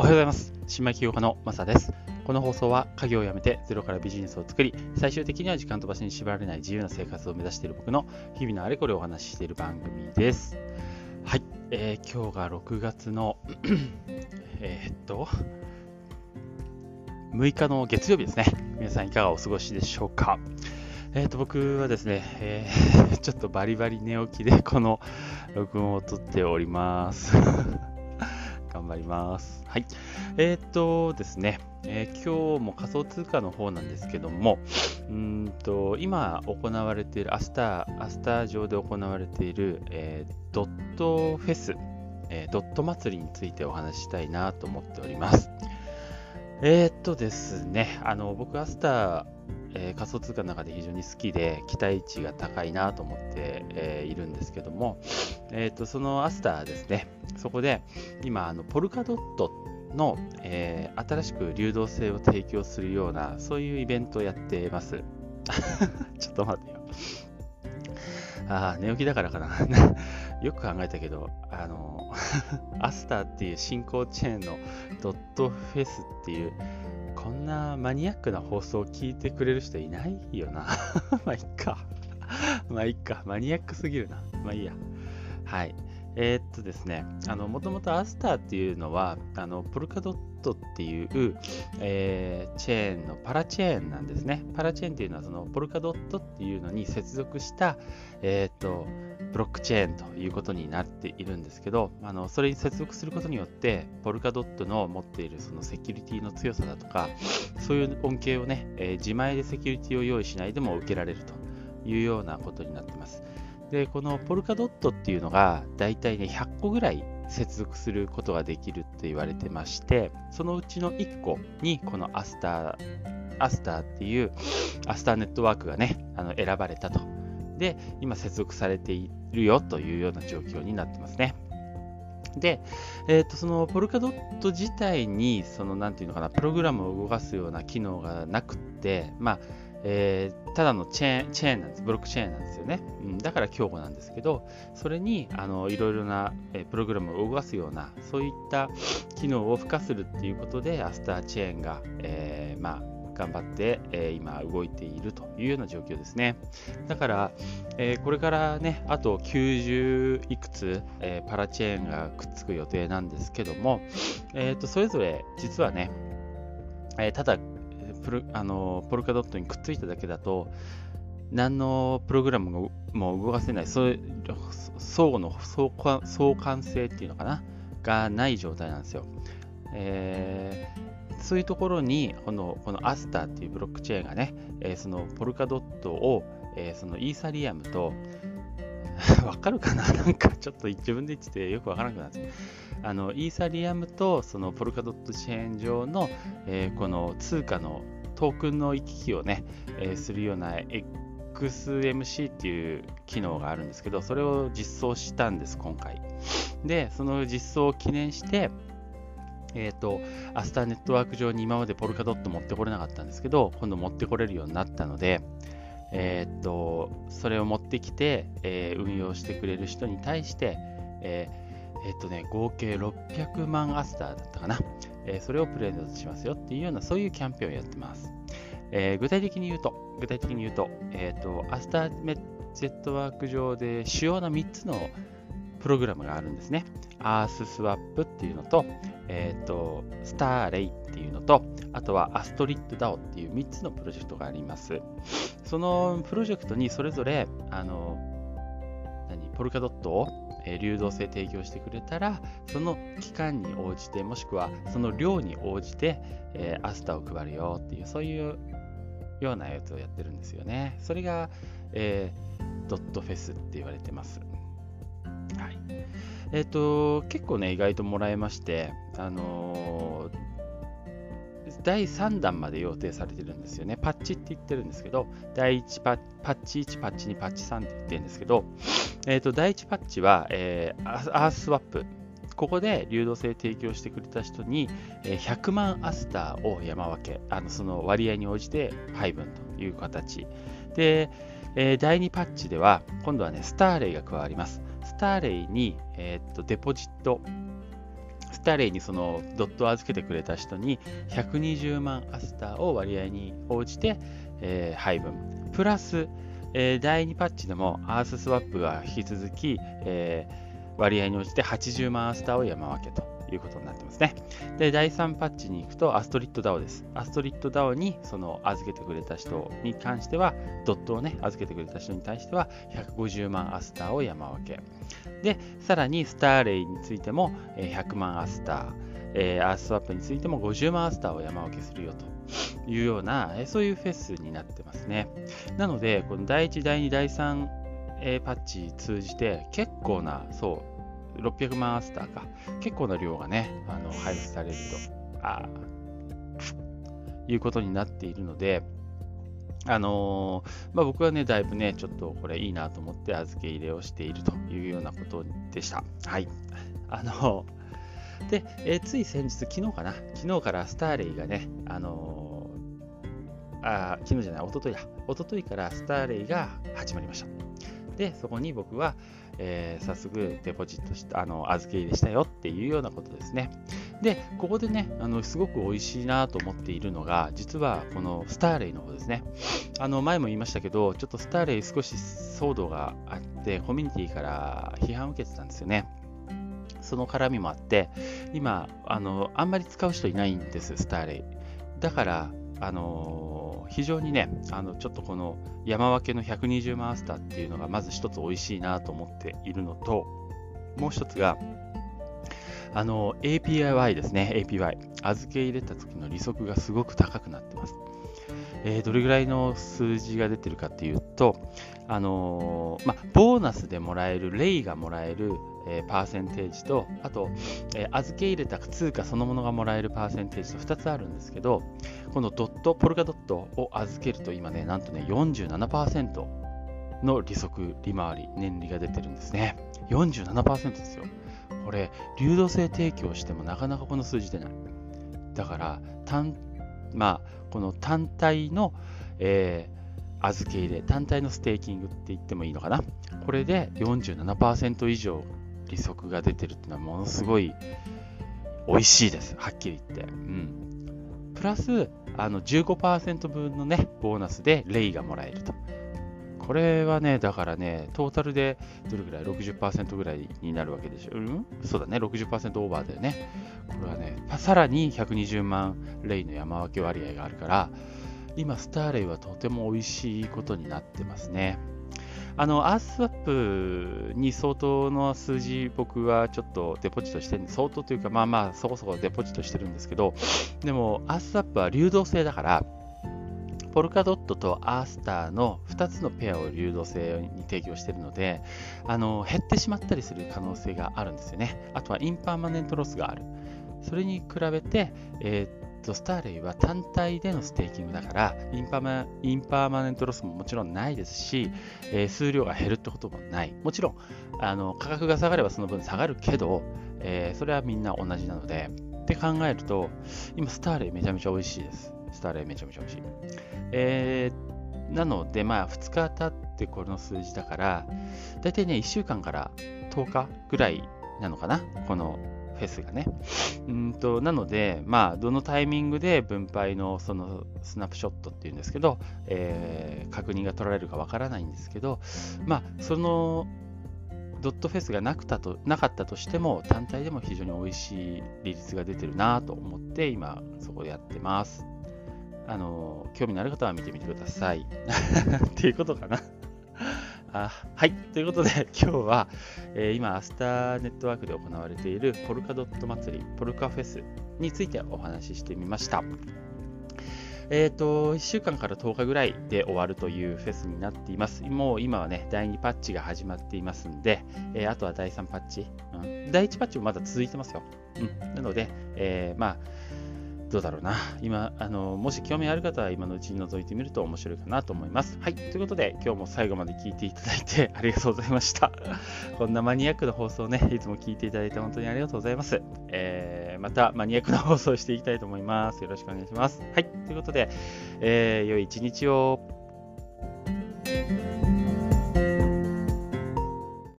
おはようございます。新米起業家のマサです。この放送は家業を辞めてゼロからビジネスを作り、最終的には時間と場所に縛られない自由な生活を目指している僕の日々のあれこれをお話ししている番組です。はい、今日が6月の6日の月曜日ですね。皆さんいかがお過ごしでしょうか。僕はですね、ちょっとバリバリ寝起きでこの録音を撮っております。頑張ります。はい。ですね、今日も仮想通貨の方なんですけども、今行われている、アスタ上で行われている、ドットフェス、ドット祭りについてお話ししたいなと思っております。ですね、僕アスタ仮想通貨の中で非常に好きで期待値が高いなと思って、いるんですけども、そのアスターですね、そこで今ポルカドットの、新しく流動性を提供するようなそういうイベントをやってます。ちょっと待ってよ、寝起きだからかな。よく考えたけどアスターっていう新興チェーンのドットフェスっていうこんなマニアックな放送を聞いてくれる人いないよな。まあいっか。マニアックすぎるな。まあいいや。はい。ですね、もともとアスターっていうのは、ポルカドットっていう、チェーンのパラチェーンなんですね。パラチェーンっていうのは、そのポルカドットっていうのに接続した、ブロックチェーンということになっているんですけど、それに接続することによって、ポルカドットの持っているそのセキュリティの強さだとか、そういう恩恵をね、自前でセキュリティを用意しないでも受けられるというようなことになっています。で、このポルカドットっていうのが大体ね100個ぐらい接続することができるって言われてまして、そのうちの1個にこのアスターっていうアスターネットワークがね選ばれたと。で、今接続されているよというような状況になってますね。で、そのポルカドット自体にそのなんていうのかな、プログラムを動かすような機能がなくって、まあただのチェーンなんです。ブロックチェーンなんですよね。だから強固なんですけど、それにいろいろなプログラムを動かすようなそういった機能を付加するっていうことで、アスターチェーンが、頑張って、今動いているというような状況ですね。だから、これからねあと90いくつ、パラチェーンがくっつく予定なんですけども、それぞれ実はね、ただポルカドットにくっついただけだと何のプログラムも動かせない、そういう相互の相関性っていうのかながない状態なんですよ。そういうところにこのアスターっていうブロックチェーンがね、そのポルカドットを、そのイーサリアムとわかるかな、なんかちょっと自分で言っててよくわからなくなって、イーサリアムとそのポルカドットチェーン上の、この通貨のトークンの行き来をね、するような XMC っていう機能があるんですけど、それを実装したんです今回で。その実装を記念してアスターネットワーク上に今までポルカドット持ってこれなかったんですけど、今度持ってこれるようになったので、それを持ってきて、運用してくれる人に対して、合計600万アスターだったかな、それをプレゼントしますよっていうようなそういうキャンペーンをやってます。具体的に言うと、アスターネットワーク上で主要な3つのプログラムがあるんですね。アーススワップっていうのと、スターレイっていうのと、あとはアストリッドダオっていう3つのプロジェクトがあります。そのプロジェクトにそれぞれポルカドットを流動性提供してくれたら、その期間に応じてもしくはその量に応じて、アスターを配るよっていうそういうようなやつをやってるんですよね。それが、ドットフェスって言われてます。はい、結構ね意外ともらえまして、第3弾まで予定されてるんですよね。パッチって言ってるんですけど、第1パッチ1、パッチ2、パッチ3って言ってるんですけど、第1パッチは、アーススワップ、ここで流動性提供してくれた人に100万アスターを山分け、その割合に応じて配分という形で、第2パッチでは今度はねスターレイが加わります。スターレイに、デポジットスタレイにそのドットを預けてくれた人に120万アスターを割合に応じて、配分プラス、第2パッチでもアーススワップは引き続き、割合に応じて80万アスターを山分けということになってますね。で、第3パッチに行くとアストリッドDAOです。アストリッドDAOにその預けてくれた人に関してはドットをね預けてくれた人に対しては150万アスターを山分けで、さらにスターレイについても100万アスター、アーススワップについても50万アスターを山分けするよというような、そういうフェスになってますね。なのでこの第1第2第3パッチ通じて結構なそう600万アスターか結構な量がね配布されるということになっているので、僕はねだいぶねちょっとこれいいなと思って預け入れをしているというようなことでした。はい。で、つい先日昨日からスターレイがねおとといからスターレイが始まりました。でそこに僕は、早速デポジットした預け入れしたよっていうようなことですね。でここでねすごく美味しいなと思っているのが実はこのスターレイの方ですね。前も言いましたけどちょっとスターレイ少し騒動があってコミュニティから批判を受けてたんですよね。その絡みもあって今あんまり使う人いないんですスターレイだから、非常にねちょっとこの山分けの120万アスターっていうのがまず一つおいしいなと思っているのと、もう一つがAPY ですね。 APY 預け入れた時の利息がすごく高くなってます。どれぐらいの数字が出てるかっていうとボーナスでもらえるレイがもらえるパーセンテージとあと、預け入れた通貨そのものがもらえるパーセンテージと2つあるんですけど、このポルカドットを預けると今ねなんとね 47% の利回り年利が出てるんですね。 47% ですよ。これ流動性提供してもなかなかこの数字出ない。だからこの単体の、預け入れ単体のステーキングって言ってもいいのかな、これで 47% 以上利息が出てるっていうのはものすごい美味しいです、はっきり言って、プラス15% 分のねボーナスでレイがもらえると。これはねだからねトータルでどれぐらい 60% ぐらいになるわけでしょ、そうだね 60% オーバーだよね。これはねさらに120万レイの山分け割合があるから今スターレイはとても美味しいことになってますね。アーススワップに相当の数字僕はちょっとデポジットしてるんで、相当というかそこそこデポジットしてるんですけど、でもアーススワップは流動性だからポルカドットとアースターの2つのペアを流動性に提供しているので減ってしまったりする可能性があるんですよね。あとはインパーマネントロスがある。それに比べて、スターレイは単体でのステーキングだからインパーマネントロスももちろんないですし、数量が減るってこともない。もちろん価格が下がればその分下がるけど、それはみんな同じなのでって考えると今スターレイめちゃめちゃ美味しいです。スターレイめちゃめちゃ美味しい、なので2日経ってこの数字だからだいたいね1週間から10日ぐらいなのかなこのフェスがね。なのでどのタイミングで分配のそのスナップショットっていうんですけど、確認が取られるかわからないんですけどそのドットフェスがなかったとしても単体でも非常に美味しい利率が出てるなと思って今そこでやってます。興味のある方は見てみてくださいっていうことかなはい。ということで、今日は、今、アスターネットワークで行われているポルカドット祭り、ポルカフェスについてお話ししてみました。1週間から10日ぐらいで終わるというフェスになっています。もう今はね、第2パッチが始まっていますんで、あとは第3パッチ、第1パッチもまだ続いてますよ。なので、どうだろうな。今、もし興味ある方は今のうちに覗いてみると面白いかなと思います。はい。ということで、今日も最後まで聞いていただいてありがとうございました。こんなマニアックな放送ね、いつも聞いていただいて本当にありがとうございます。またマニアックな放送していきたいと思います。よろしくお願いします。はい。ということで、良い一日を。